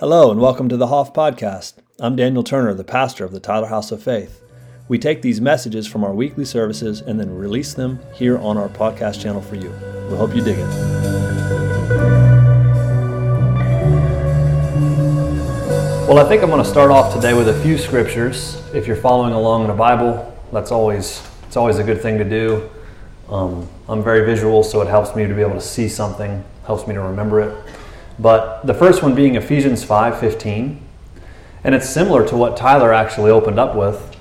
Hello and welcome to the Hoff Podcast. I'm Daniel Turner, the pastor of the Tyler House of Faith. We take these messages from our weekly services and then release them here on our podcast channel for you. We hope you dig it. Well, I think I'm going to start off today with a few scriptures. If you're following along in the Bible, it's always a good thing to do. I'm very visual, so it helps me to be able to see something, helps me to remember it. But the first one being Ephesians 5:15, and it's similar to what Tyler actually opened up with,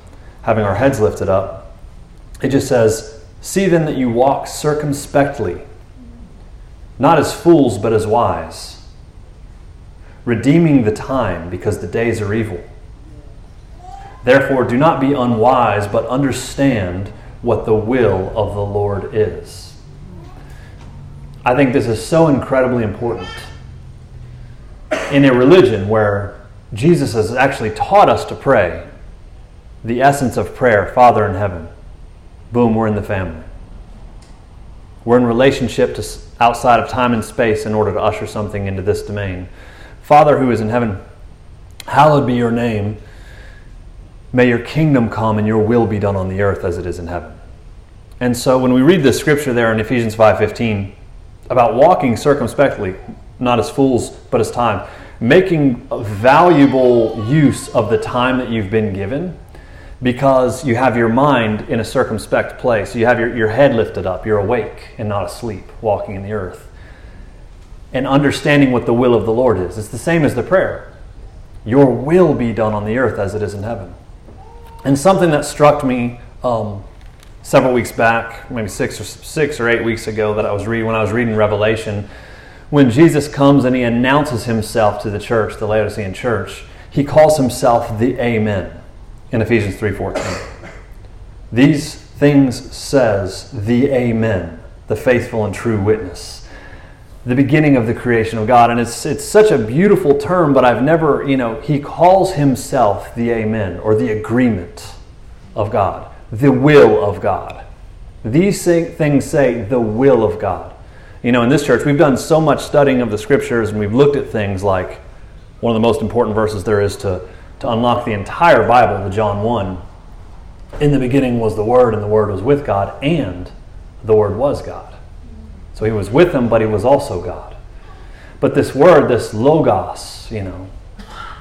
having our heads lifted up. It just says, "See then that you walk circumspectly, not as fools but as wise, redeeming the time because the days are evil. Therefore do not be unwise, but understand what the will of the Lord is." I think this is so incredibly important. In a religion where Jesus has actually taught us to pray, the essence of prayer, Father in heaven, boom, we're in the family. We're in relationship to outside of time and space in order to usher something into this domain. Father who is in heaven, hallowed be your name. May your kingdom come and your will be done on the earth as it is in heaven. And so when we read this scripture there in Ephesians 5:15 about walking circumspectly, not as fools, but as time. Making valuable use of the time that you've been given, because you have your mind in a circumspect place. You have your head lifted up. You're awake and not asleep, walking in the earth. And understanding what the will of the Lord is. It's the same as the prayer. Your will be done on the earth as it is in heaven. And something that struck me several weeks back, maybe six or eight weeks ago, that I was reading Revelation, when Jesus comes and he announces himself to the church, the Laodicean church, he calls himself the Amen in Ephesians 3:14. These things says the Amen, the faithful and true witness, the beginning of the creation of God. And it's such a beautiful term, but I've never, he calls himself the Amen, or the agreement of God, the will of God. These things say the will of God. In this church, we've done so much studying of the scriptures, and we've looked at things like one of the most important verses there is to unlock the entire Bible, the John 1. In the beginning was the Word, and the Word was with God, and the Word was God. So he was with them, but he was also God. But this word, this logos,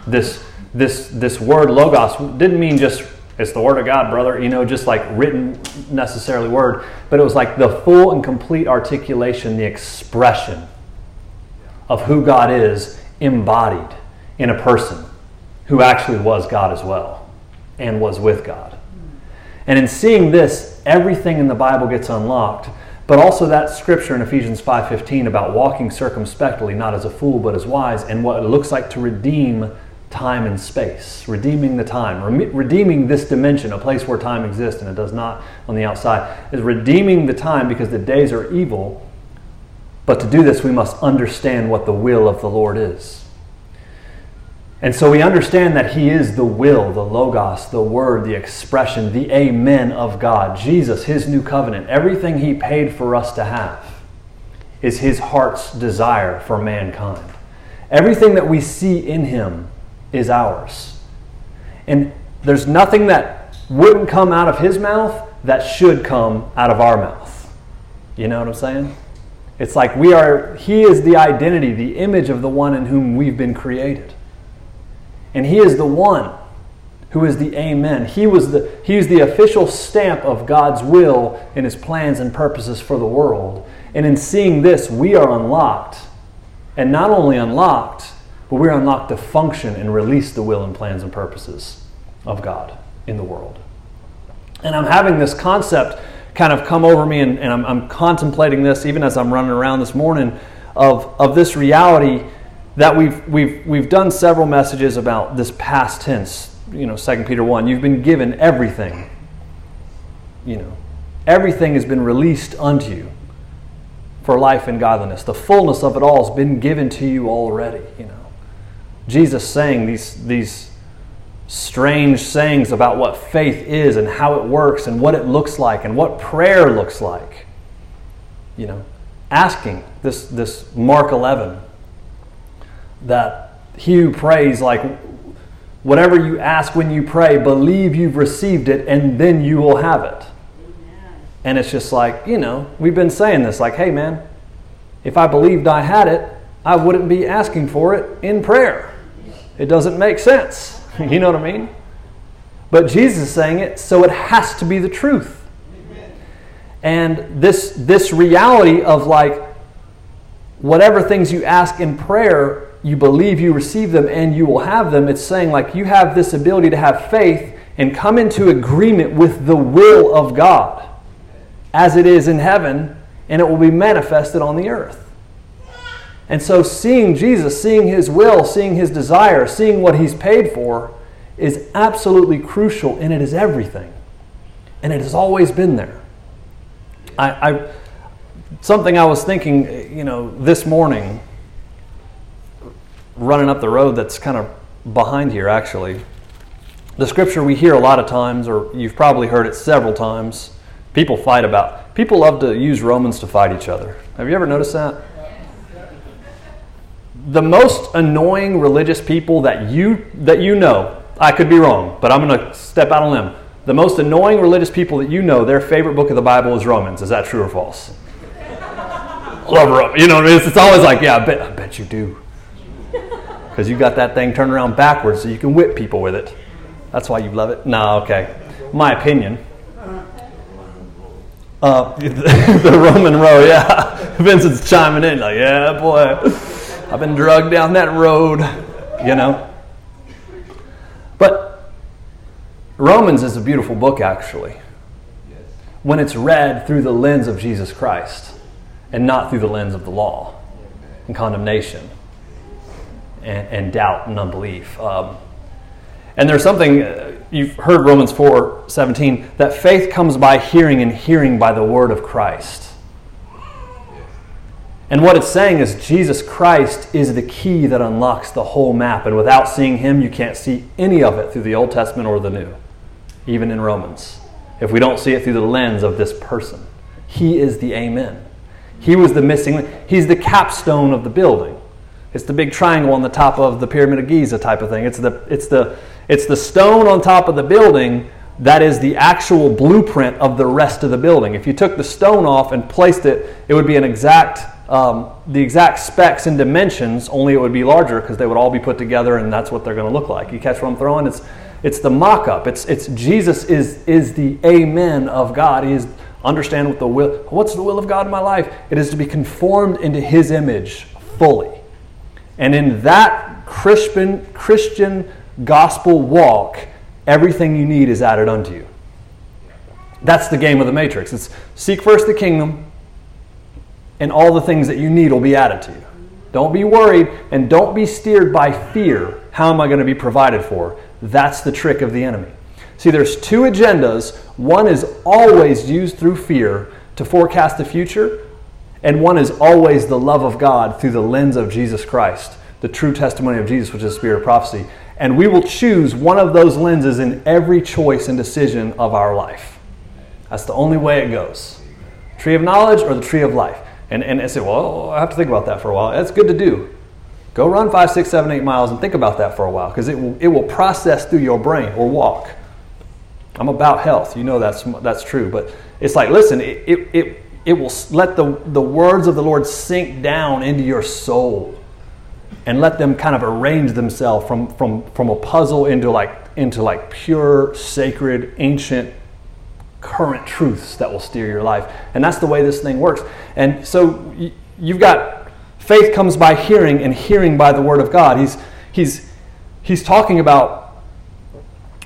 this word logos didn't mean just it's the Word of God, brother, just like written necessarily word. But it was like the full and complete articulation, the expression of who God is embodied in a person who actually was God as well and was with God. And in seeing this, everything in the Bible gets unlocked. But also that scripture in Ephesians 5:15 about walking circumspectly, not as a fool but as wise, and what it looks like to redeem time and space, redeeming the time, redeeming this dimension, a place where time exists and it does not on the outside, is redeeming the time because the days are evil. But to do this, we must understand what the will of the Lord is. And so we understand that he is the will, the logos, the word, the expression, the amen of God. Jesus, his new covenant, everything he paid for us to have is his heart's desire for mankind. Everything that we see in him is ours. And there's nothing that wouldn't come out of his mouth that should come out of our mouth. You know what I'm saying? It's like he is the identity, the image of the one in whom we've been created. And he is the one who is the Amen. He is the official stamp of God's will and his plans and purposes for the world. And in seeing this, we are unlocked. And not only unlocked, but we're unlocked to function and release the will and plans and purposes of God in the world. And I'm having this concept kind of come over me, and I'm contemplating this even as I'm running around this morning of this reality that we've done several messages about this past tense. 2 Peter 1, you've been given everything. Everything has been released unto you for life and godliness. The fullness of it all has been given to you already, Jesus saying these strange sayings about what faith is and how it works and what it looks like and what prayer looks like. Asking this Mark 11 that Hugh prays like, whatever you ask when you pray, believe you've received it and then you will have it. Amen. And it's just like, you know, we've been saying this like, hey man, if I believed I had it, I wouldn't be asking for it in prayer. It doesn't make sense. You know what I mean? But Jesus is saying it, so it has to be the truth. Amen. And this reality of like, whatever things you ask in prayer, you believe you receive them and you will have them. It's saying like you have this ability to have faith and come into agreement with the will of God as it is in heaven, and it will be manifested on the earth. And so seeing Jesus, seeing his will, seeing his desire, seeing what he's paid for is absolutely crucial, and it is everything. And it has always been there. Something I was thinking, you know, this morning, running up the road that's kind of behind here, actually. The scripture we hear a lot of times, or you've probably heard it several times, people fight about. People love to use Romans to fight each other. Have you ever noticed that? The most annoying religious people that you know, I could be wrong, but I'm going to step out on a limb. The most annoying religious people that you know, their favorite book of the Bible is Romans. Is that true or false? Love Romans. You know what I mean? It's always like, yeah, I bet you do. Because you got that thing turned around backwards so you can whip people with it. That's why you love it. No, okay. My opinion. The Roman road, yeah. Vincent's chiming in like, yeah, boy. I've been drugged down that road, you know. But Romans is a beautiful book, actually, when it's read through the lens of Jesus Christ and not through the lens of the law and condemnation and doubt and unbelief. And there's something, you've heard Romans 4:17, that faith comes by hearing and hearing by the word of Christ. And what it's saying is Jesus Christ is the key that unlocks the whole map. And without seeing him, you can't see any of it through the Old Testament or the New, even in Romans, if we don't see it through the lens of this person. He is the Amen. He was the missing link. He's the capstone of the building. It's the big triangle on the top of the Pyramid of Giza type of thing. It's the stone on top of the building that is the actual blueprint of the rest of the building. If you took the stone off and placed it, it would be an exact... the exact specs and dimensions, only it would be larger because they would all be put together, and that's what they're going to look like. You catch what I'm throwing? It's the mock-up. It's Jesus is the Amen of God. He is understand what the will. What's the will of God in my life? It is to be conformed into His image fully, and in that Christian gospel walk, everything you need is added unto you. That's the game of the Matrix. It's seek first the kingdom, and all the things that you need will be added to you. Don't be worried, and don't be steered by fear. How am I going to be provided for? That's the trick of the enemy. See, there's two agendas. One is always used through fear to forecast the future, and one is always the love of God through the lens of Jesus Christ, the true testimony of Jesus, which is the spirit of prophecy. And we will choose one of those lenses in every choice and decision of our life. That's the only way it goes. Tree of knowledge or the tree of life. And I said, well, I have to think about that for a while. That's good to do. Go run 5, 6, 7, 8 miles and think about that for a while, because it will process through your brain. Or walk. I'm about health. You know that's true. But it's like, listen, it will let the words of the Lord sink down into your soul and let them kind of arrange themselves from a puzzle into pure, sacred, ancient current truths that will steer your life. And that's the way this thing works. And so you've got faith comes by hearing, and hearing by the word of God. He's talking about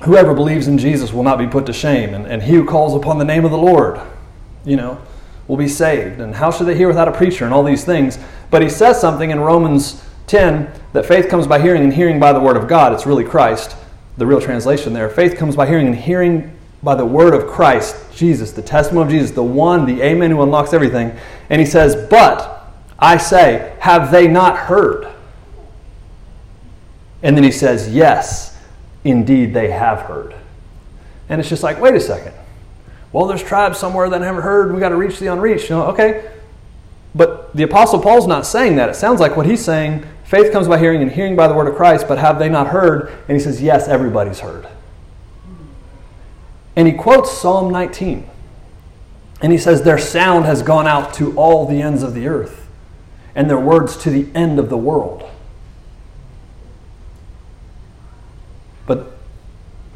whoever believes in Jesus will not be put to shame, and he who calls upon the name of the Lord, you know, will be saved. And how should they hear without a preacher, and all these things. But he says something in Romans 10 that faith comes by hearing, and hearing by the word of God. It's really Christ, the real translation there. Faith comes by hearing, and hearing by the word of Christ, Jesus, the testimony of Jesus, the one, the Amen who unlocks everything. And he says, but I say, have they not heard? And then he says, yes, indeed they have heard. And it's just like, wait a second. Well, there's tribes somewhere that haven't heard. We got to reach the unreached. You know, okay. But the Apostle Paul's not saying that. It sounds like what he's saying, Faith comes by hearing, and hearing by the word of Christ, but have they not heard? And he says, yes, everybody's heard. And he quotes Psalm 19. And he says, their sound has gone out to all the ends of the earth, and their words to the end of the world.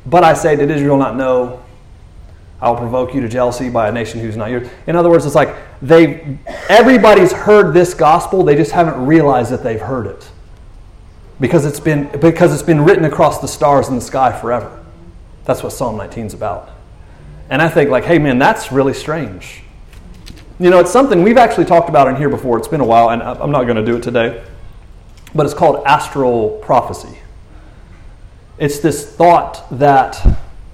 But I say, did Israel not know? I will provoke you to jealousy by a nation who's not yours. In other words, it's like everybody's heard this gospel, they just haven't realized that they've heard it. Because it's been written across the stars in the sky forever. That's what Psalm 19 is about. And I think, like, hey man, that's really strange. You know, it's something we've actually talked about in here before. It's been a while, and I'm not going to do it today. But it's called astral prophecy. It's this thought that,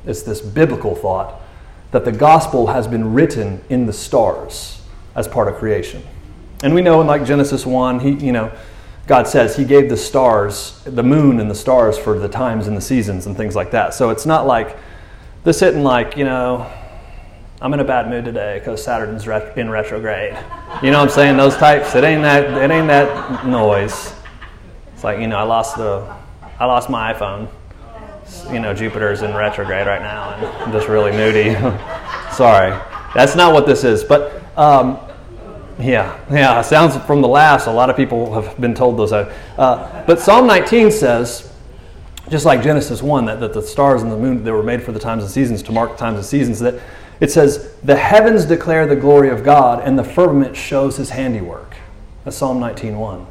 it's this biblical thought, that the gospel has been written in the stars as part of creation. And we know in like Genesis 1, God says he gave the stars, the moon and the stars for the times and the seasons and things like that. So it's not like this hitting like, I'm in a bad mood today because Saturn's in retrograde. You know what I'm saying? Those types. It ain't that noise. It's like, I lost my iPhone. Jupiter's in retrograde right now, and I'm just really moody. Sorry. That's not what this is. But, sounds from the last. A lot of people have been told those. But Psalm 19 says, just like Genesis 1, that the stars and the moon, they were made for the times and seasons, to mark the times and seasons, that it says, the heavens declare the glory of God, and the firmament shows his handiwork. That's Psalm 19:1.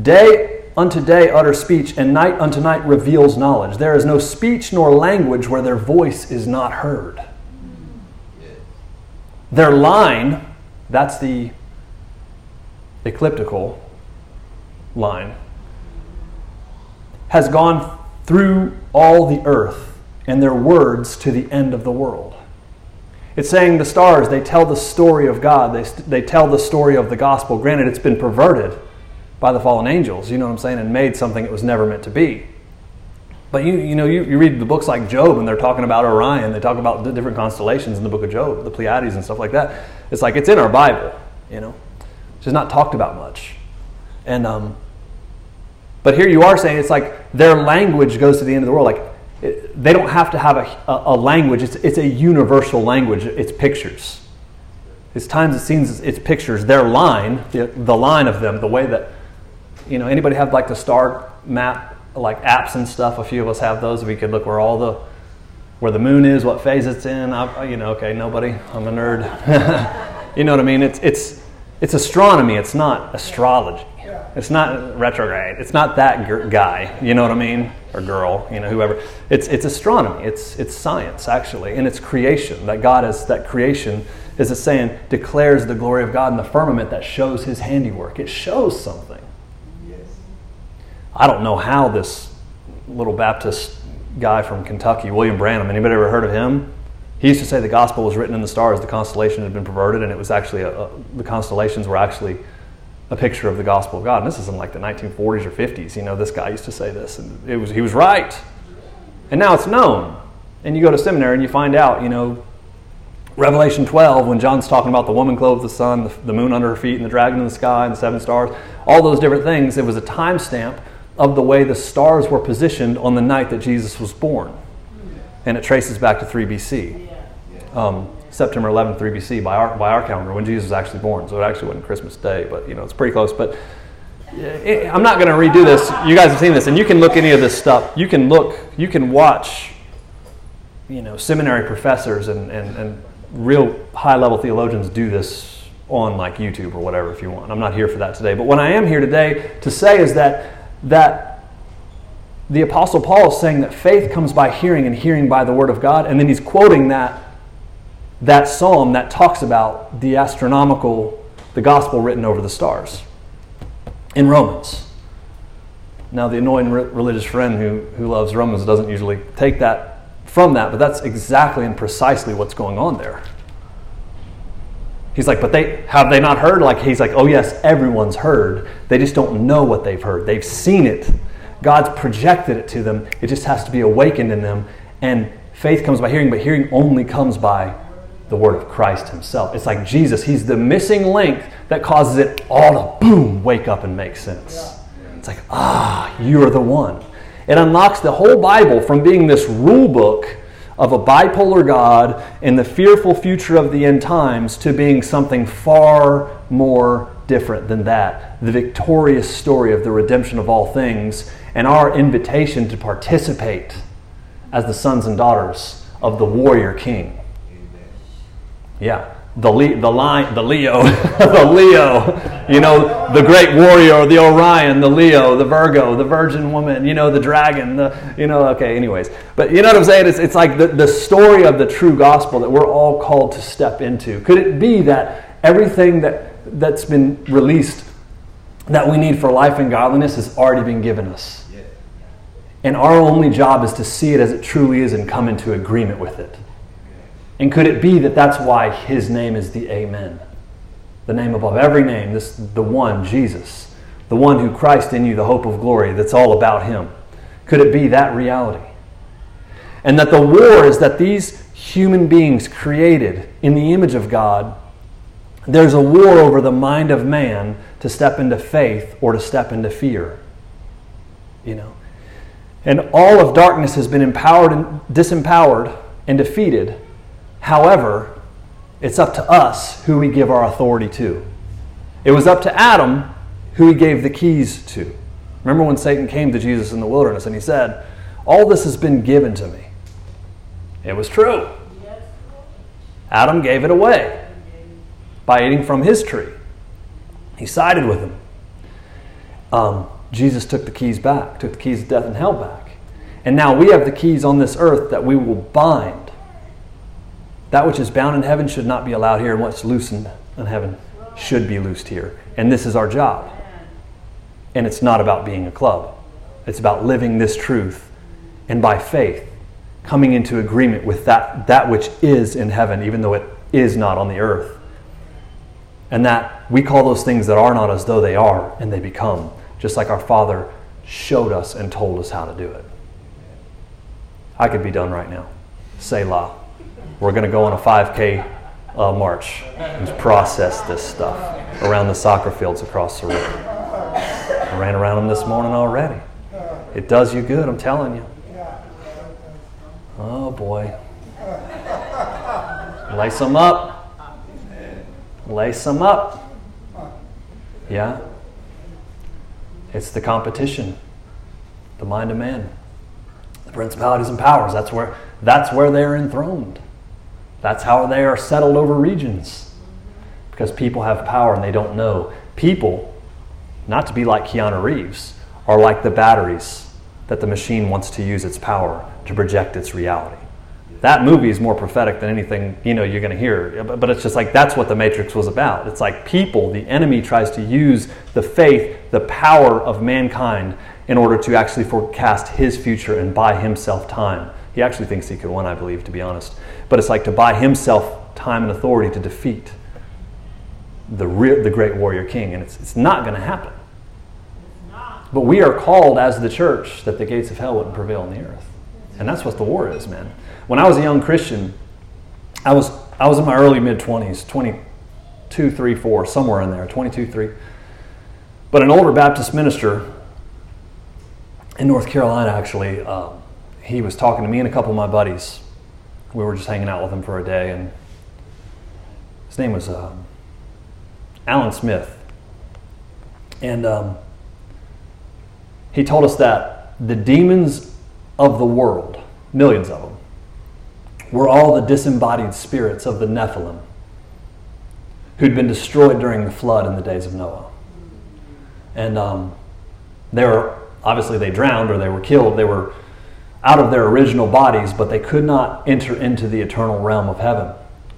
Day unto day utter speech, and night unto night reveals knowledge. There is no speech nor language where their voice is not heard. Their line, that's the ecliptical line, has gone through all the earth, and their words to the end of the world. It's saying the stars, they tell the story of God. They tell the story of the gospel. Granted, it's been perverted by the fallen angels, you know what I'm saying, and made something it was never meant to be. But you read the books like Job, and they're talking about Orion, they talk about the different constellations in the book of Job, the Pleiades and stuff like that. It's like it's in our Bible, it's just not talked about much. And but here you are saying it's like their language goes to the end of the world. Like they don't have to have a language. It's a universal language. It's pictures. It's times and scenes. It's pictures. Their line, the line of them, the way that. Anybody have like the star map, like apps and stuff? A few of us have those. We could look where where the moon is, what phase it's in. Okay, nobody. I'm a nerd. You know what I mean? It's astronomy. It's not astrology. It's not retrograde. It's not that guy. You know what I mean? Or girl. Whoever. It's astronomy. It's science actually, and it's creation that God is. That creation, as it's saying, declares the glory of God in the firmament that shows his handiwork. It shows something. I don't know how this little Baptist guy from Kentucky, William Branham, anybody ever heard of him? He used to say the gospel was written in the stars, the constellation had been perverted, and it was actually, the constellations were actually a picture of the gospel of God. And this is in like the 1940s or 50s, this guy used to say this, and he was right. And now it's known. And you go to seminary and you find out, Revelation 12, when John's talking about the woman clothed with the sun, the moon under her feet, and the dragon in the sky, and the seven stars, all those different things, it was a time stamp of the way the stars were positioned on the night that Jesus was born. And it traces back to 3 BC. September 11th, 3 BC, by our calendar, when Jesus was actually born. So it actually wasn't Christmas Day, but it's pretty close. But I'm not going to redo this. You guys have seen this, and you can look any of this stuff. You can look, you can watch, seminary professors and real high-level theologians do this on like YouTube or whatever if you want. I'm not here for that today. But what I am here today to say is that the Apostle Paul is saying that faith comes by hearing and hearing by the Word of God, and then he's quoting that psalm that talks about the gospel written over the stars in Romans. Now, the annoying religious friend who loves Romans doesn't usually take that from that, but that's exactly and precisely what's going on there. He's like, but have they not heard? Like, he's like, oh yes, everyone's heard. They just don't know what they've heard. They've seen it. God's projected it to them. It just has to be awakened in them. And faith comes by hearing, but hearing only comes by the word of Christ himself. It's like Jesus, he's the missing link that causes it all to boom, wake up and make sense. Yeah. It's like, ah, you are the one. It unlocks the whole Bible from being this rule book of a bipolar God and the fearful future of the end times to being something far more different than that. The victorious story of the redemption of all things and our invitation to participate as the sons and daughters of the warrior king. Yeah, the Leo, the Leo, you know, the great warrior, the Orion, the Leo, the Virgo, the virgin woman, you know, the dragon, the, you know, okay, anyways. But you know what I'm saying? It's like the story of the true gospel that we're all called to step into. Could it be that everything that's been released that we need for life and godliness has already been given us? And our only job is to see it as it truly is and come into agreement with it. And could it be that that's why his name is the Amen? The name above every name, this the one, Jesus. The one who Christ in you, the hope of glory, that's all about him. Could it be that reality? And that the war is that these human beings created in the image of God, there's a war over the mind of man to step into faith or to step into fear. You know? And all of darkness has been empowered and disempowered and defeated. However, it's up to us who we give our authority to. It was up to Adam who he gave the keys to. Remember when Satan came to Jesus in the wilderness and he said, all this has been given to me. It was true. Adam gave it away by eating from his tree. He sided with him. Jesus took the keys back, took the keys of death and hell back. And now we have the keys on this earth that we will bind. That which is bound in heaven should not be allowed here, and what's loosened in heaven should be loosed here. And this is our job. And it's not about being a club. It's about living this truth and by faith coming into agreement with that which is in heaven, even though it is not on the earth. And that we call those things that are not as though they are, and they become, just like our Father showed us and told us how to do it. I could be done right now. Selah. We're going to go on a 5K march and process this stuff around the soccer fields across the river. I ran around them this morning already. It does you good, I'm telling you. Oh, boy. Lace them up. Lace them up. Yeah. It's the competition, the mind of man, the principalities and powers. That's where they're enthroned. That's how they are settled over regions, because people have power and they don't know. People, not to be like Keanu Reeves, are like the batteries that the machine wants to use its power to project its reality. That movie is more prophetic than anything you're going to hear, but it's just like that's what The Matrix was about. It's like people, the enemy tries to use the faith, the power of mankind in order to actually forecast his future and buy himself time. He actually thinks he could win, I believe, to be honest. But it's like to buy himself time and authority to defeat the great warrior king. And it's not going to happen. But we are called as the church that the gates of hell wouldn't prevail on the earth. And that's what the war is, man. When I was a young Christian, I was in my early mid-20s, 22, 3, 4, somewhere in there, 22, 3. But an older Baptist minister in North Carolina actually... he was talking to me and a couple of my buddies. We were just hanging out with him for a day, and his name was Alan Smith. And he told us that the demons of the world, millions of them, were all the disembodied spirits of the Nephilim who'd been destroyed during the flood in the days of Noah. And they drowned or they were killed. They were out of their original bodies, but they could not enter into the eternal realm of heaven.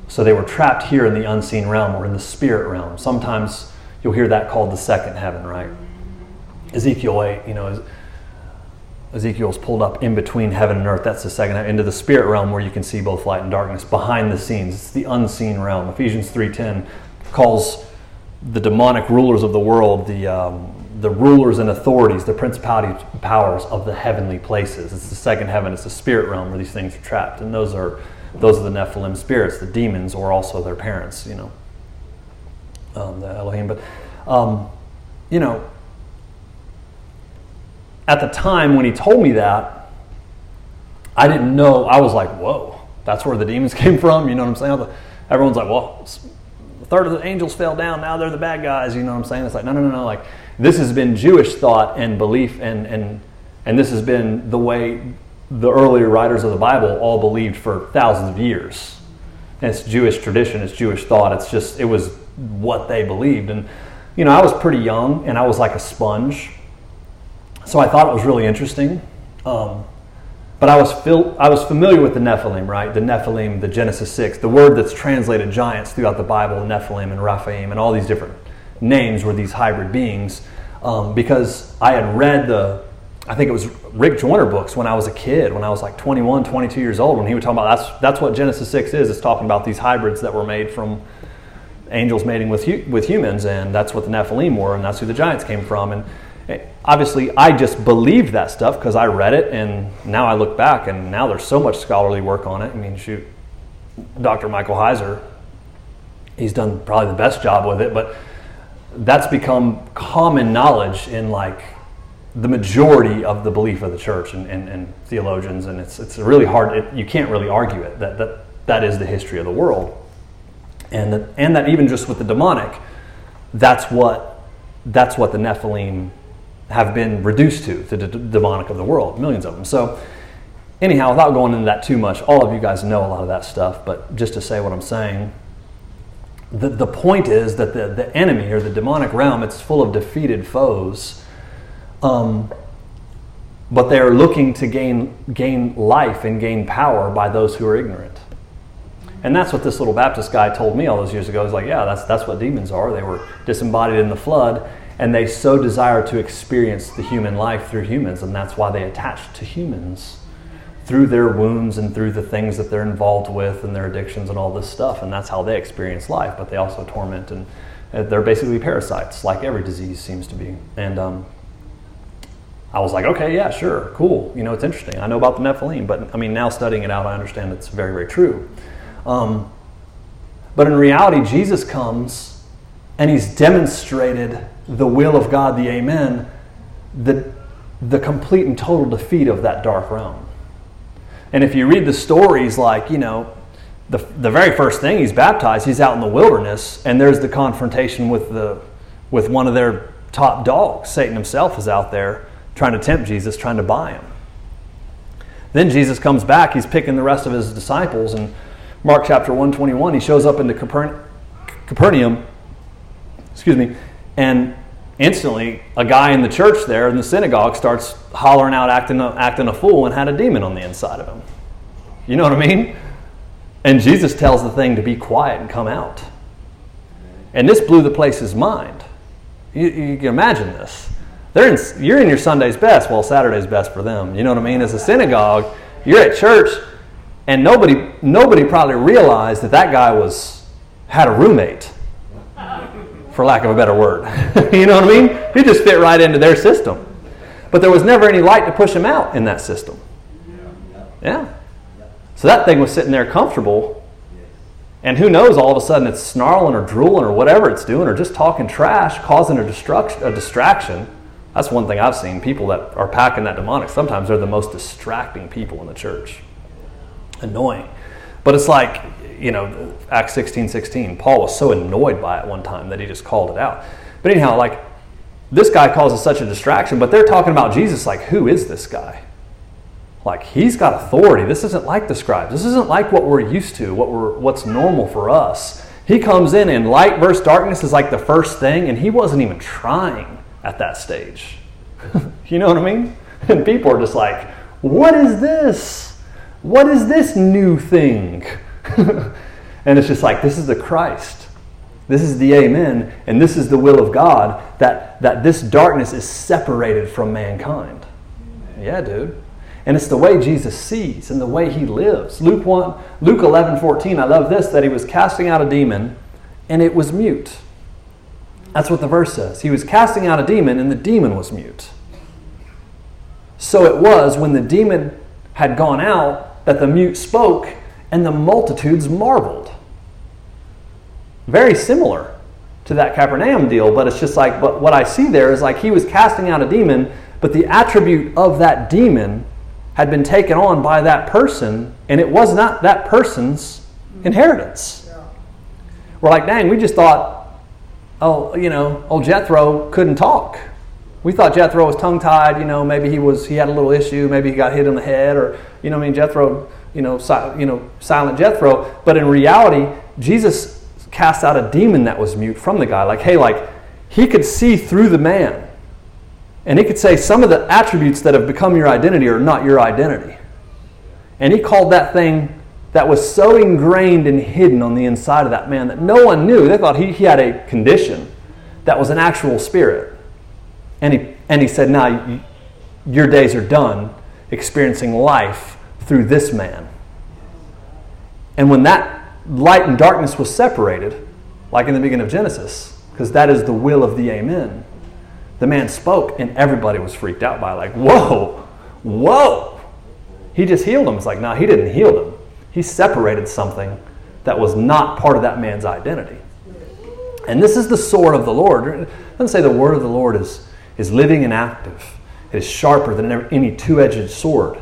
So they were trapped here in the unseen realm or in the spirit realm. Sometimes you'll hear that called the second heaven, right? Ezekiel 8, Ezekiel's pulled up in between heaven and earth. That's the second heaven, into the spirit realm where you can see both light and darkness behind the scenes. It's the unseen realm. Ephesians 3:10 calls the demonic rulers of the world the rulers and authorities, the principalities and powers of the heavenly places. It's the second heaven. It's the spirit realm where these things are trapped. And those are those are the Nephilim spirits, the demons, or also their parents, you know, the Elohim. But, you know, at the time when he told me that, I didn't know. I was like, whoa, that's where the demons came from. You know what I'm saying? Everyone's like, well, a third of the angels fell down. Now they're the bad guys. You know what I'm saying? It's like, no. Like, this has been Jewish thought and belief, and this has been the way the earlier writers of the Bible all believed for thousands of years. And it's Jewish tradition. It's Jewish thought. It's just, it was what they believed. And, you know, I was pretty young, and I was like a sponge. So I thought it was really interesting. But I was familiar with the Nephilim, right? The Nephilim, the Genesis 6, the word that's translated giants throughout the Bible, Nephilim and Raphaim and all these different names were these hybrid beings, because I had read I think it was Rick Joyner books when I was a kid, when I was like 21, 22 years old, when he would talk about that's what Genesis 6 is. It's talking about these hybrids that were made from angels mating with humans, and that's what the Nephilim were, and that's who the giants came from. And obviously, I just believed that stuff because I read it, and now I look back, and now there's so much scholarly work on it. I mean, shoot, Dr. Michael Heiser, he's done probably the best job with it, but that's become common knowledge in, like, the majority of the belief of the church and theologians, and it's really hard. You can't really argue it, that is the history of the world. And that even just with the demonic, that's what the Nephilim have been reduced to the demonic of the world, millions of them. So anyhow, without going into that too much, all of you guys know a lot of that stuff, but just to say what I'm saying, the point is that the enemy or the demonic realm, it's full of defeated foes, but they're looking to gain life and gain power by those who are ignorant. And that's what this little Baptist guy told me all those years ago. He's like, yeah, that's what demons are. They were disembodied in the flood, and they so desire to experience the human life through humans, and that's why they attach to humans through their wounds and through the things that they're involved with and their addictions and all this stuff, and that's how they experience life. But they also torment, and they're basically parasites, like every disease seems to be. And I was like, okay, yeah, sure, cool. You know, it's interesting. I know about the Nephilim, but I mean, now studying it out, I understand it's very, very true. But in reality, Jesus comes and he's demonstrated the will of God, the Amen, the complete and total defeat of that dark realm. And if you read the stories, like, you know, the very first thing he's baptized, he's out in the wilderness, and there's the confrontation with one of their top dogs. Satan himself is out there trying to tempt Jesus, trying to buy him. Then Jesus comes back, he's picking the rest of his disciples, and Mark chapter 1:21, he shows up into Capernaum, and instantly a guy in the church there in the synagogue starts hollering out, acting a fool, and had a demon on the inside of him. You know what I mean? And Jesus tells the thing to be quiet and come out. And this blew the place's mind. You can imagine this. You're in your Sunday's best, well, Saturday's best for them. You know what I mean? As a synagogue, you're at church. And nobody probably realized that guy had a roommate, for lack of a better word. You know what I mean? He just fit right into their system. But there was never any light to push him out in that system. Yeah. So that thing was sitting there comfortable. And who knows, all of a sudden it's snarling or drooling or whatever it's doing, or just talking trash, causing a distraction. That's one thing I've seen. People that are packing that demonic, sometimes they're the most distracting people in the church. Annoying. But it's like, you know, Acts 16:16. Paul was so annoyed by it one time that he just called it out. But anyhow, like, this guy causes such a distraction, but they're talking about Jesus like, who is this guy? Like, he's got authority. This isn't like the scribes. This isn't like what we're used to, what's normal for us. He comes in and light versus darkness is like the first thing, and he wasn't even trying at that stage. You know what I mean? And people are just like, what is this? What is this new thing? And it's just like, this is the Christ. This is the Amen. And this is the will of God, that this darkness is separated from mankind. Yeah, dude. And it's the way Jesus sees and the way he lives. Luke 11:14, I love this, that he was casting out a demon and it was mute. That's what the verse says. He was casting out a demon and the demon was mute. So it was when the demon had gone out that the mute spoke, and the multitudes marveled. Very similar to that Capernaum deal, but it's just like, but what I see there is like he was casting out a demon, but the attribute of that demon had been taken on by that person, and it was not that person's inheritance. Yeah. We're like, dang, we just thought, oh, you know, old Jethro couldn't talk. We thought Jethro was tongue-tied, you know, maybe he had a little issue, maybe he got hit in the head, or, you know what I mean, Jethro, silent Jethro. But in reality, Jesus cast out a demon that was mute from the guy. Like, hey, like, he could see through the man. And he could say some of the attributes that have become your identity are not your identity. And he called that thing that was so ingrained and hidden on the inside of that man that no one knew. They thought he had a condition that was an actual spirit. And he said, now your days are done experiencing life through this man. And when that light and darkness was separated, like in the beginning of Genesis, because that is the will of the Amen, the man spoke and everybody was freaked out by it, like, whoa. He just healed him. It's like, no, he didn't heal him. He separated something that was not part of that man's identity. And this is the sword of the Lord. It doesn't say the word of the Lord is living and active. It is sharper than any two-edged sword.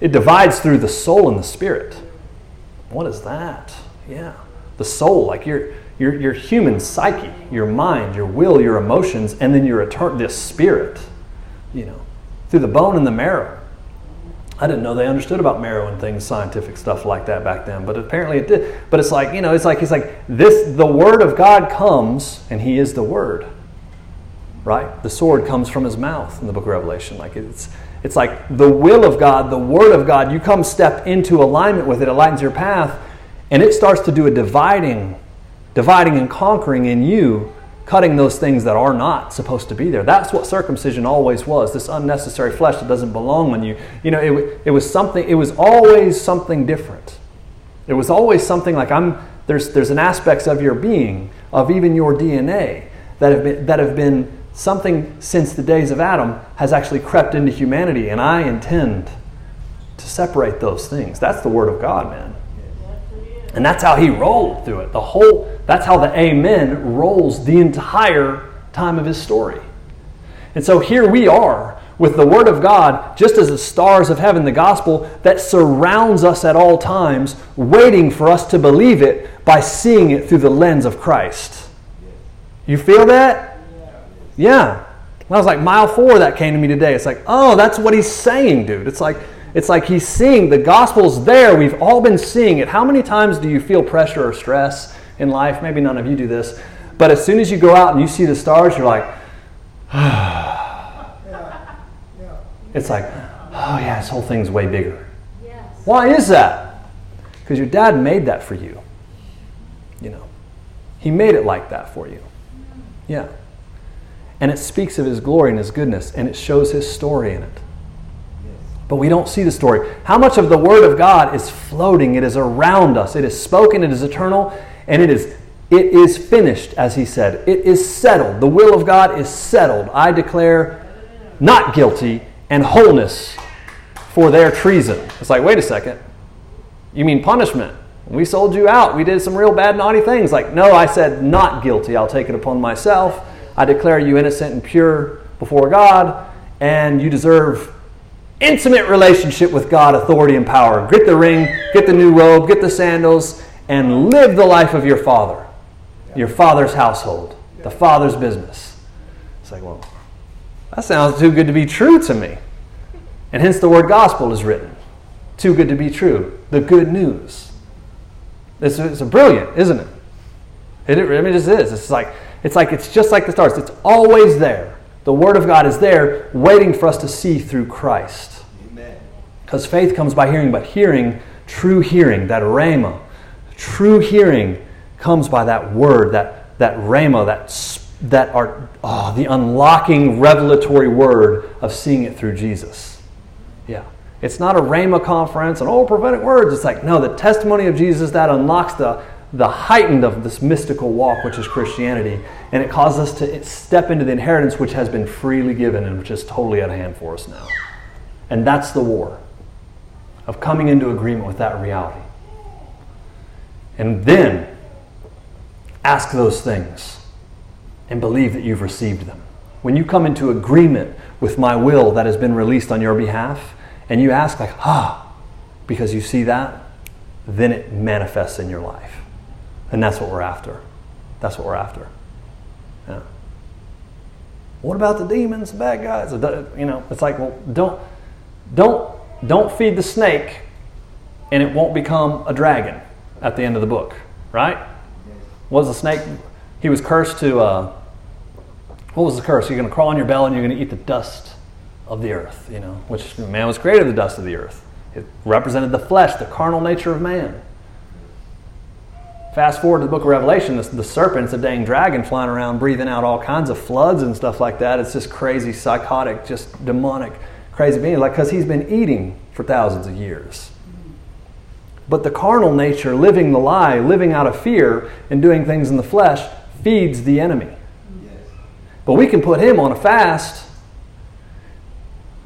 It divides through the soul and the spirit. What is that? Yeah. The soul, like your human psyche, your mind, your will, your emotions, and then your this spirit, you know, through the bone and the marrow. I didn't know they understood about marrow and things, scientific stuff like that back then, but apparently it did. But it's like, you know, it's like, he's like, this, the word of God comes, and he is the word. Right? The sword comes from his mouth in the book of Revelation. Like it's like the will of God, the word of God, you come step into alignment with it, it lightens your path, and it starts to do a dividing and conquering in you, cutting those things that are not supposed to be there. That's what circumcision always was, this unnecessary flesh that doesn't belong on you. You know, it was something, it was always something different. It was always something like there's an aspects of your being, of even your DNA that have been something since the days of Adam has actually crept into humanity, and I intend to separate those things. That's the word of God, man. And that's how he rolled through it. That's how the Amen rolls the entire time of his story. And so here we are with the word of God, just as the stars of heaven, the gospel that surrounds us at all times, waiting for us to believe it by seeing it through the lens of Christ. You feel that? Yeah. I was like, mile 4 that came to me today. It's like, oh, that's what he's saying, dude. It's like he's seeing the gospel's there. We've all been seeing it. How many times do you feel pressure or stress in life? Maybe none of you do this. But as soon as you go out and you see the stars, you're like, ah. It's like, oh yeah, this whole thing's way bigger. Yes. Why is that? Because your dad made that for you. You know, he made it like that for you. Yeah. And it speaks of his glory and his goodness, and it shows his story in it. But we don't see the story. How much of the word of God is floating? It is around us. It is spoken. It is eternal. And it is finished, as he said. It is settled. The will of God is settled. I declare not guilty and wholeness for their treason. It's like, wait a second. You mean punishment? We sold you out. We did some real bad, naughty things. Like, no, I said not guilty. I'll take it upon myself. I declare you innocent and pure before God, and you deserve intimate relationship with God, authority and power. Get the ring, get the new robe, get the sandals, and live the life of your father, your father's household, the father's business. It's like, well, that sounds too good to be true to me. And hence the word gospel is written. Too good to be true. The good news. It's brilliant, isn't it? It just is. It's just like the stars. It's always there. The word of God is there, waiting for us to see through Christ. Amen. Because faith comes by hearing, but hearing, true hearing, that rhema, true hearing comes by that word, that rhema, the unlocking revelatory word of seeing it through Jesus. Yeah. It's not a rhema conference and all prophetic words. It's like, no, the testimony of Jesus that unlocks the heightened of this mystical walk, which is Christianity, and it causes us to step into the inheritance which has been freely given and which is totally out of hand for us now. And that's the war. of coming into agreement with that reality. And then ask those things and believe that you've received them. When you come into agreement with my will that has been released on your behalf, and you ask like, because you see that, then it manifests in your life. And that's what we're after. That's what we're after. Yeah. What about the demons, the bad guys? You know, it's like, well, don't feed the snake and it won't become a dragon at the end of the book, right? What was the snake? He was cursed to, what was the curse? You're going to crawl on your belly and you're going to eat the dust of the earth, you know, which man was created the dust of the earth. It represented the flesh, the carnal nature of man. Fast forward to the book of Revelation, the serpent's a dang dragon flying around, breathing out all kinds of floods and stuff like that. It's just crazy, psychotic, just demonic, crazy being, like, because he's been eating for thousands of years. But the carnal nature, living the lie, living out of fear, and doing things in the flesh, feeds the enemy. Yes. But we can put him on a fast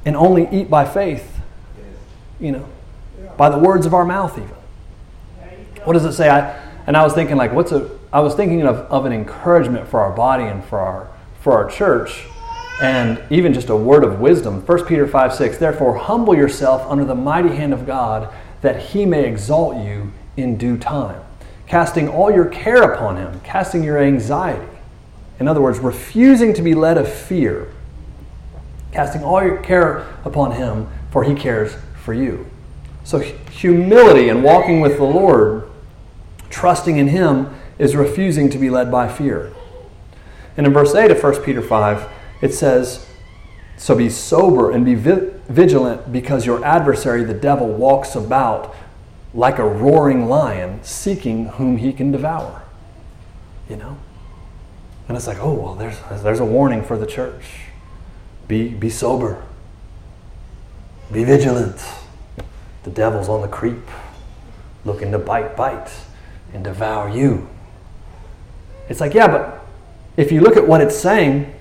and only eat by faith, you know, by the words of our mouth even. What does it say? I was thinking like, I was thinking of an encouragement for our body and for our church, and even just a word of wisdom. 1 Peter 5:6, therefore humble yourself under the mighty hand of God, that he may exalt you in due time, casting all your care upon him, casting your anxiety. In other words, refusing to be led of fear, casting all your care upon him, for he cares for you. So humility and walking with the Lord, trusting in him, is refusing to be led by fear. And in verse 8 of 1 Peter 5, it says, so be sober and be vigilant, because your adversary, the devil, walks about like a roaring lion, seeking whom he can devour. You know? And it's like, oh, well, there's a warning for the church. Be sober. Be vigilant. The devil's on the creep, looking to bite. And devour you. It's like, yeah, but if you look at what it's saying,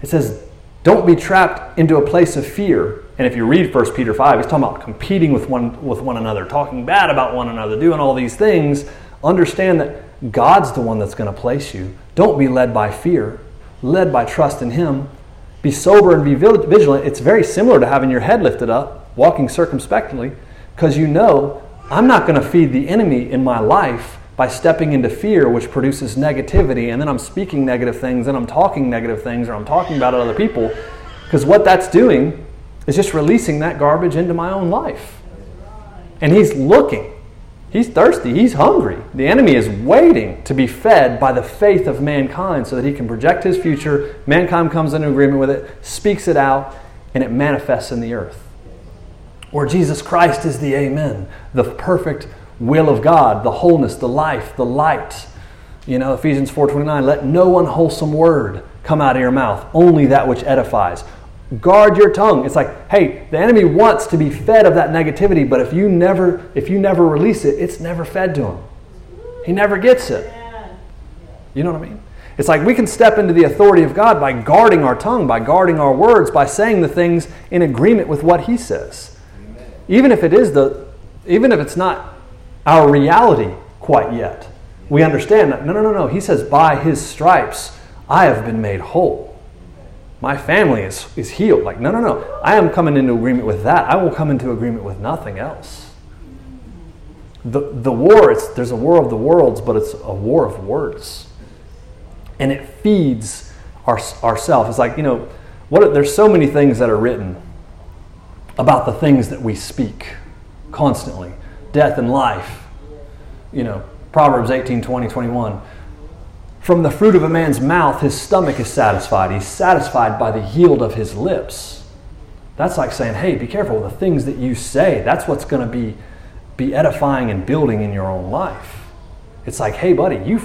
it says, don't be trapped into a place of fear. And if you read 1 Peter 5, he's talking about competing with one another, talking bad about one another, doing all these things. Understand that God's the one that's going to place you. Don't be led by fear, led by trust in him. Be sober and be vigilant. It's very similar to having your head lifted up, walking circumspectly, because you know, I'm not going to feed the enemy in my life by stepping into fear, which produces negativity, and then I'm speaking negative things, and I'm talking negative things, or I'm talking about other people, because what that's doing is just releasing that garbage into my own life. And he's looking. He's thirsty. He's hungry. The enemy is waiting to be fed by the faith of mankind so that he can project his future. Mankind comes into agreement with it, speaks it out, and it manifests in the earth. Or Jesus Christ is the Amen, the perfect will of God, the wholeness, the life, the light. You know, Ephesians 4:29, let no unwholesome word come out of your mouth, only that which edifies. Guard your tongue. It's like, hey, the enemy wants to be fed of that negativity, but if you never release it, it's never fed to him. He never gets it. You know what I mean? It's like we can step into the authority of God by guarding our tongue, by guarding our words, by saying the things in agreement with what he says. Amen. Even if it's not our reality quite yet. We understand that. No. He says, by his stripes, I have been made whole. My family is healed. Like, no. I am coming into agreement with that. I will come into agreement with nothing else. The war, there's a war of the worlds, but it's a war of words. And it feeds ourselves. It's like, you know, there's so many things that are written about the things that we speak constantly. Death and life, you know, Proverbs 18, 20, 21. From the fruit of a man's mouth, his stomach is satisfied. He's satisfied by the yield of his lips. That's like saying, hey, be careful with the things that you say. That's what's going to be edifying and building in your own life. It's like, hey, buddy,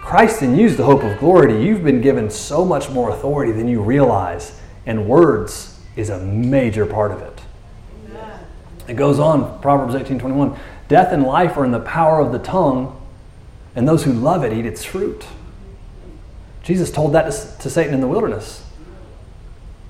Christ in you is the hope of glory. You've been given so much more authority than you realize. And words is a major part of it. It goes on, Proverbs 18:21. Death and life are in the power of the tongue, and those who love it eat its fruit. Jesus told that to Satan in the wilderness.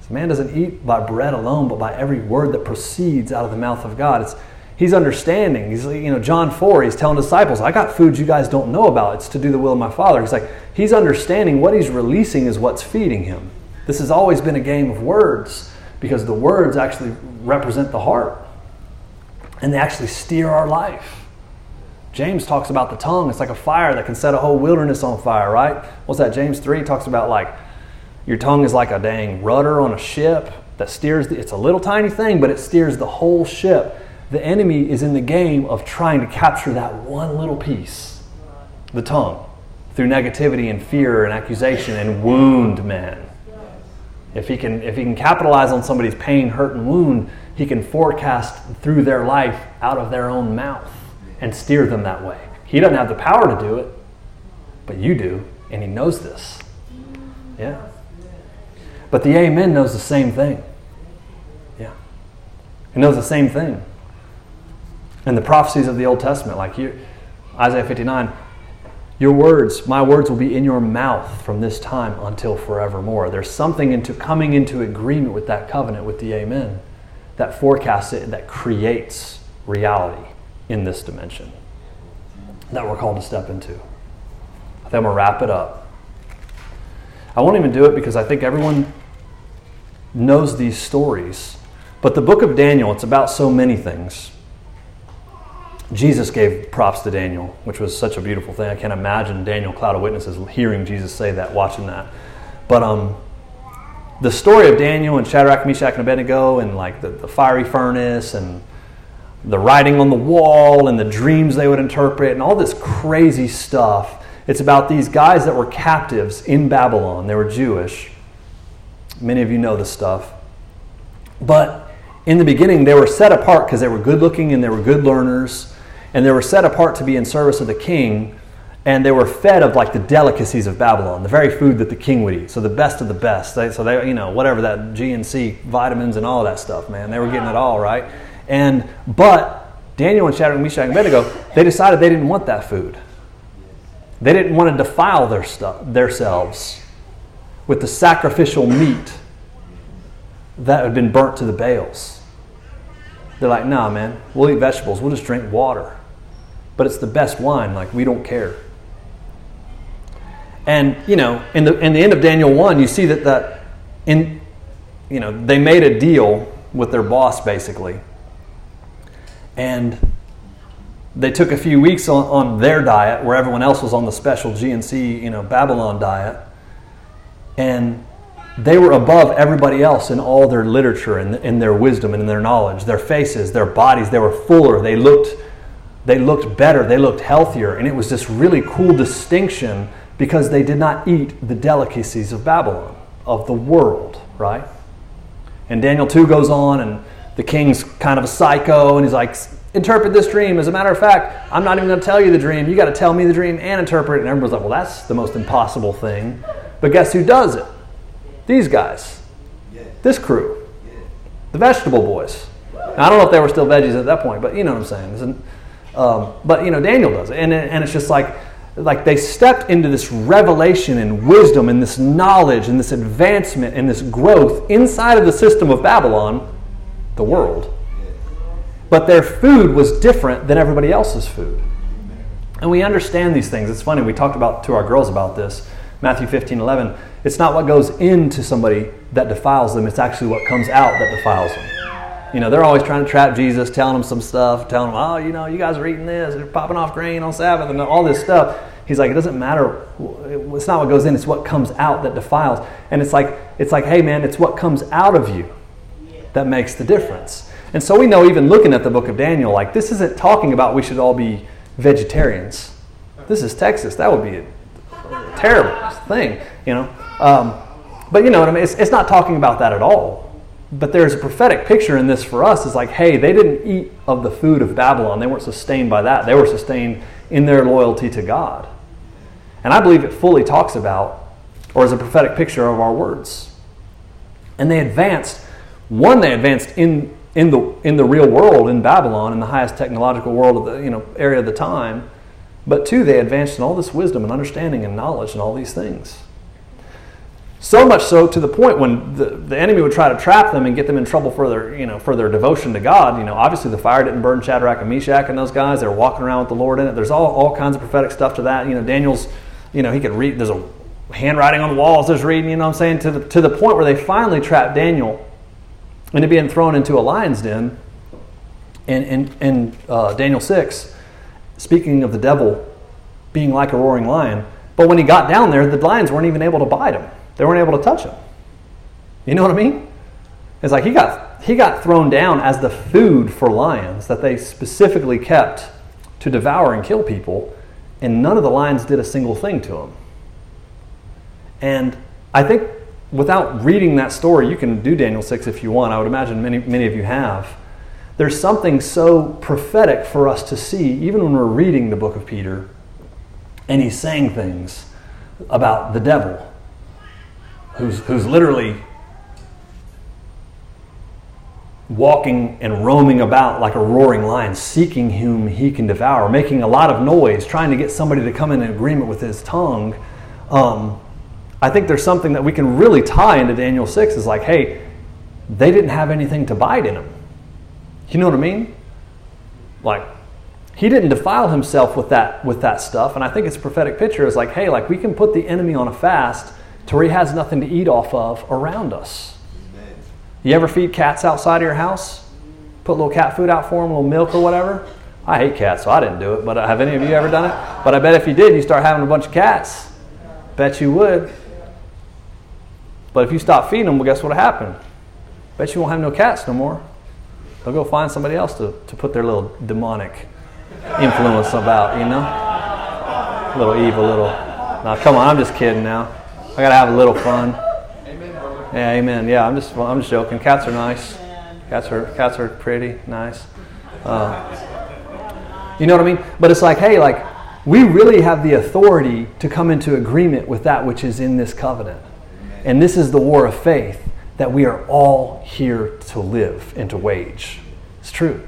Man doesn't eat by bread alone, but by every word that proceeds out of the mouth of God. It's He's understanding. He's like, you know, John 4, he's telling disciples, I got food you guys don't know about. It's to do the will of my Father. He's like, he's understanding what he's releasing is what's feeding him. This has always been a game of words because the words actually represent the heart and they actually steer our life. James talks about the tongue. It's like a fire that can set a whole wilderness on fire, right? What's that? James 3 talks about like your tongue is like a dang rudder on a ship that steers. It's a little tiny thing, but it steers the whole ship. The enemy is in the game of trying to capture that one little piece, the tongue, through negativity and fear and accusation and wound men. If he can capitalize on somebody's pain, hurt, and wound, he can forecast through their life out of their own mouth and steer them that way. He doesn't have the power to do it, but you do, and he knows this. Yeah. But the Amen knows the same thing. Yeah. He knows the same thing. And the prophecies of the Old Testament, like you, Isaiah 59, your words, my words will be in your mouth from this time until forevermore. There's something into coming into agreement with that covenant, with the Amen, that forecasts it, that creates reality in this dimension that we're called to step into. I think I'm going to wrap it up. I won't even do it because I think everyone knows these stories. But the book of Daniel, it's about so many things. Jesus gave props to Daniel, which was such a beautiful thing. I can't imagine Daniel, cloud of witnesses, hearing Jesus say that, watching that. But the story of Daniel and Shadrach, Meshach, and Abednego and like the fiery furnace and the writing on the wall and the dreams they would interpret and all this crazy stuff. It's about these guys that were captives in Babylon. They were Jewish. Many of you know this stuff. But in the beginning, they were set apart because they were good looking and they were good learners. And they were set apart to be in service of the king, and they were fed of like the delicacies of Babylon, the very food that the king would eat. So the best of the best. So they, you know, whatever that GNC vitamins and all that stuff, man, they were getting it all, right? But Daniel and Shadrach, Meshach, and Abednego, they decided they didn't want that food. They didn't want to defile themselves with the sacrificial meat that had been burnt to the Baals. They're like, nah, man, we'll eat vegetables. We'll just drink water. But it's the best wine. Like, we don't care. And, you know, in the end of Daniel 1, you see that they made a deal with their boss, basically. And they took a few weeks on their diet where everyone else was on the special GNC, you know, Babylon diet. And they were above everybody else in all their literature and in their wisdom and in their knowledge, their faces, their bodies. They were fuller. They looked better. They looked healthier. And it was this really cool distinction because they did not eat the delicacies of Babylon, of the world, right? And Daniel 2 goes on, and the king's kind of a psycho, and he's like, interpret this dream. As a matter of fact, I'm not even going to tell you the dream. You got to tell me the dream and interpret it. And everybody's like, well, that's the most impossible thing. But guess who does it? These guys. This crew. The vegetable boys. Now, I don't know if they were still veggies at that point, but you know what I'm saying. But, you know, Daniel does it. And it's just like they stepped into this revelation and wisdom and this knowledge and this advancement and this growth inside of the system of Babylon, the world. But their food was different than everybody else's food. And we understand these things. It's funny, we talked about to our girls about this, Matthew 15:11. It's not what goes into somebody that defiles them, it's actually what comes out that defiles them. You know, they're always trying to trap Jesus, telling them some stuff, telling them, oh, you know, you guys are eating this, you're popping off grain on Sabbath, and all this stuff. He's like, it doesn't matter. It's not what goes in, it's what comes out that defiles. And it's like, hey, man, it's what comes out of you that makes the difference. And so we know, even looking at the book of Daniel, like, this isn't talking about we should all be vegetarians. This is Texas. That would be a terrible thing, you know. But you know what I mean? It's not talking about that at all. But there's a prophetic picture in this for us. It's like, hey, they didn't eat of the food of Babylon. They weren't sustained by that. They were sustained in their loyalty to God. And I believe it fully talks about, or is a prophetic picture of our words. And they advanced. One, they advanced in the real world in Babylon, in the highest technological world of the, you know, area of the time. But two, they advanced in all this wisdom and understanding and knowledge and all these things. So much so to the point when the enemy would try to trap them and get them in trouble for their devotion to God. You know, obviously the fire didn't burn Shadrach and Meshach and those guys. They were walking around with the Lord in it. There's all kinds of prophetic stuff to that. You know, Daniel's, you know, he could read. There's a handwriting on the walls. There's reading. You know what I'm saying? To the point where they finally trapped Daniel into being thrown into a lion's den. In Daniel 6, speaking of the devil being like a roaring lion. But when he got down there, the lions weren't even able to bite him. They weren't able to touch him. You know what I mean? It's like he got thrown down as the food for lions that they specifically kept to devour and kill people, and none of the lions did a single thing to him. And I think without reading that story, you can do Daniel 6 if you want. I would imagine many of you have. There's something so prophetic for us to see, even when we're reading the book of Peter, and he's saying things about the devil, who's literally walking and roaming about like a roaring lion, seeking whom he can devour, making a lot of noise, trying to get somebody to come in agreement with his tongue. I think there's something that we can really tie into Daniel 6 is like, hey, they didn't have anything to bite in them. You know what I mean? Like, he didn't defile himself with that stuff, and I think it's a prophetic picture. It's like, hey, like we can put the enemy on a fast to where he has nothing to eat off of around us. Amen. You ever feed cats outside of your house? Put a little cat food out for them, a little milk or whatever? I hate cats, so I didn't do it, but have any of you ever done it? But I bet if you did, you start having a bunch of cats. Bet you would. But if you stop feeding them, well, guess what happened? Bet you won't have no cats no more. They'll go find somebody else to put their little demonic influence about, you know? Little evil, little... Now, come on, I'm just kidding now. I got to have a little fun. Amen, brother. Yeah, amen. Yeah, I'm just joking. Cats are nice. Cats are pretty nice. You know what I mean? But it's like, hey, like, we really have the authority to come into agreement with that which is in this covenant. And this is the war of faith that we are all here to live and to wage. It's true.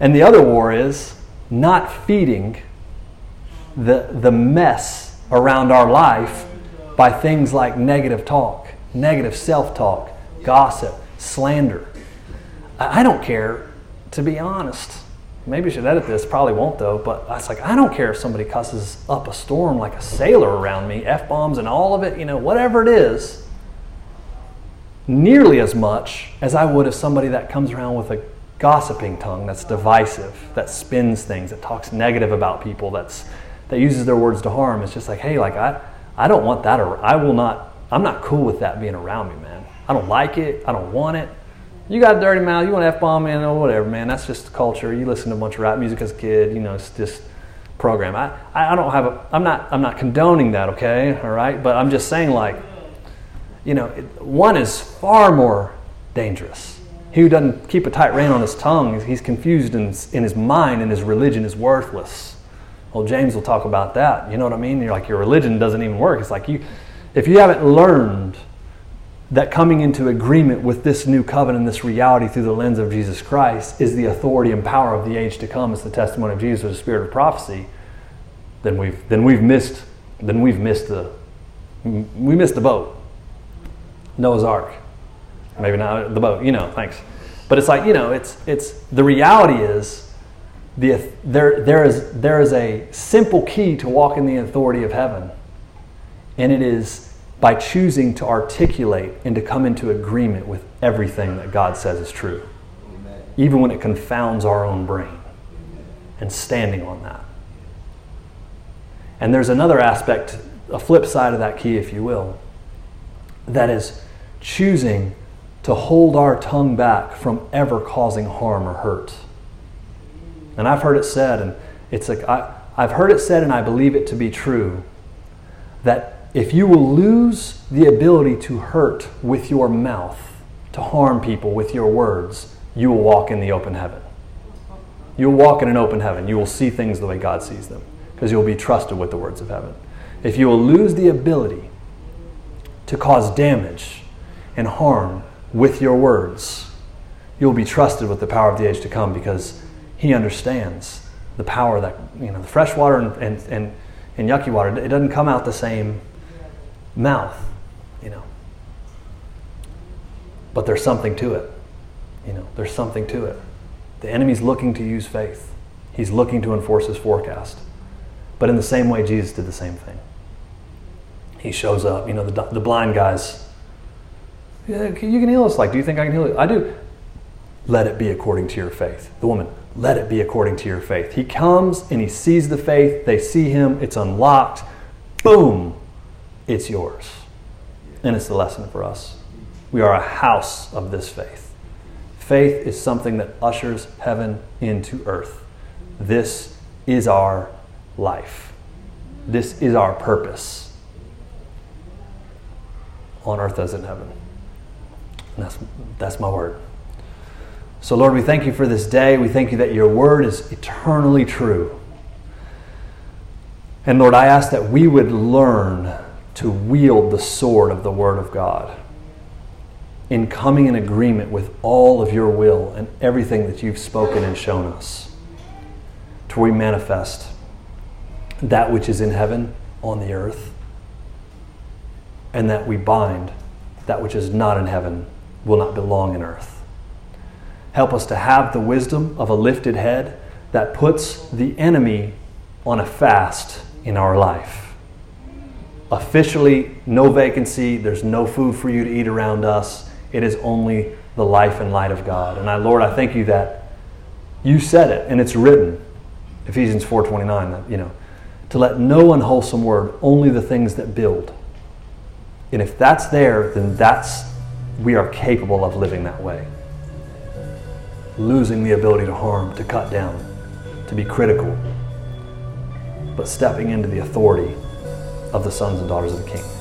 And the other war is not feeding the mess around our life by things like negative talk, negative self-talk, gossip, slander. I don't care, to be honest. Maybe I should edit this, probably won't though, but it's like, I don't care if somebody cusses up a storm like a sailor around me, F-bombs and all of it, you know, whatever it is, nearly as much as I would if somebody that comes around with a gossiping tongue that's divisive, that spins things, that talks negative about people, that uses their words to harm. It's just like, hey, like I don't want that. Or I'm not cool with that being around me, man. I don't like it. I don't want it. You got a dirty mouth. You want to F-bomb me or whatever, man. That's just the culture. You listen to a bunch of rap music as a kid. You know, it's just program. I don't have a... I'm not condoning that, okay? All right? But I'm just saying, like, you know, one is far more dangerous. He who doesn't keep a tight rein on his tongue, he's confused in his mind, and his religion is worthless. Well, James will talk about that. You know what I mean? You're like, your religion doesn't even work. It's like, if you haven't learned that coming into agreement with this new covenant, this reality through the lens of Jesus Christ is the authority and power of the age to come, is the testimony of Jesus, the spirit of prophecy, then we've missed the boat. Noah's Ark. Maybe not the boat, you know, thanks. But it's like, you know, it's the reality is there is a simple key to walk in the authority of heaven. And it is by choosing to articulate and to come into agreement with everything that God says is true. Amen. Even when it confounds our own brain. Amen. And standing on that. And there's another aspect, a flip side of that key, if you will, that is choosing to hold our tongue back from ever causing harm or hurt. And I've heard it said, and it's like I've heard it said, and I believe it to be true, that if you will lose the ability to hurt with your mouth, to harm people with your words, you will walk in the open heaven. You'll walk in an open heaven. You will see things the way God sees them, because you'll be trusted with the words of heaven. If you will lose the ability to cause damage and harm with your words, you'll be trusted with the power of the age to come, because he understands the power that, you know, the fresh water and yucky water, it doesn't come out the same mouth. But there's something to it. You know, there's something to it. The enemy's looking to use faith. He's looking to enforce his forecast. But in the same way, Jesus did the same thing. He shows up. You know, the blind guys, yeah, you can heal us. Like, do you think I can heal you? I do. Let it be according to your faith. The woman, let it be according to your faith. He comes and he sees the faith. They see him. It's unlocked. Boom. It's yours. And it's the lesson for us. We are a house of this faith. Faith is something that ushers heaven into earth. This is our life. This is our purpose on earth as in heaven. And that's my word. So Lord, we thank you for this day. We thank you that your word is eternally true. And Lord, I ask that we would learn to wield the sword of the word of God in coming in agreement with all of your will and everything that you've spoken and shown us, to we manifest that which is in heaven on the earth, and that we bind that which is not in heaven will not belong in earth. Help us to have the wisdom of a lifted head that puts the enemy on a fast in our life. Officially, no vacancy. There's no food for you to eat around us. It is only the life and light of God. And Lord, I thank you that you said it, and it's written, Ephesians 4:29, that, you know, to let no unwholesome word, only the things that build. And if that's there, then we are capable of living that way. Losing the ability to harm, to cut down, to be critical, but stepping into the authority of the sons and daughters of the King.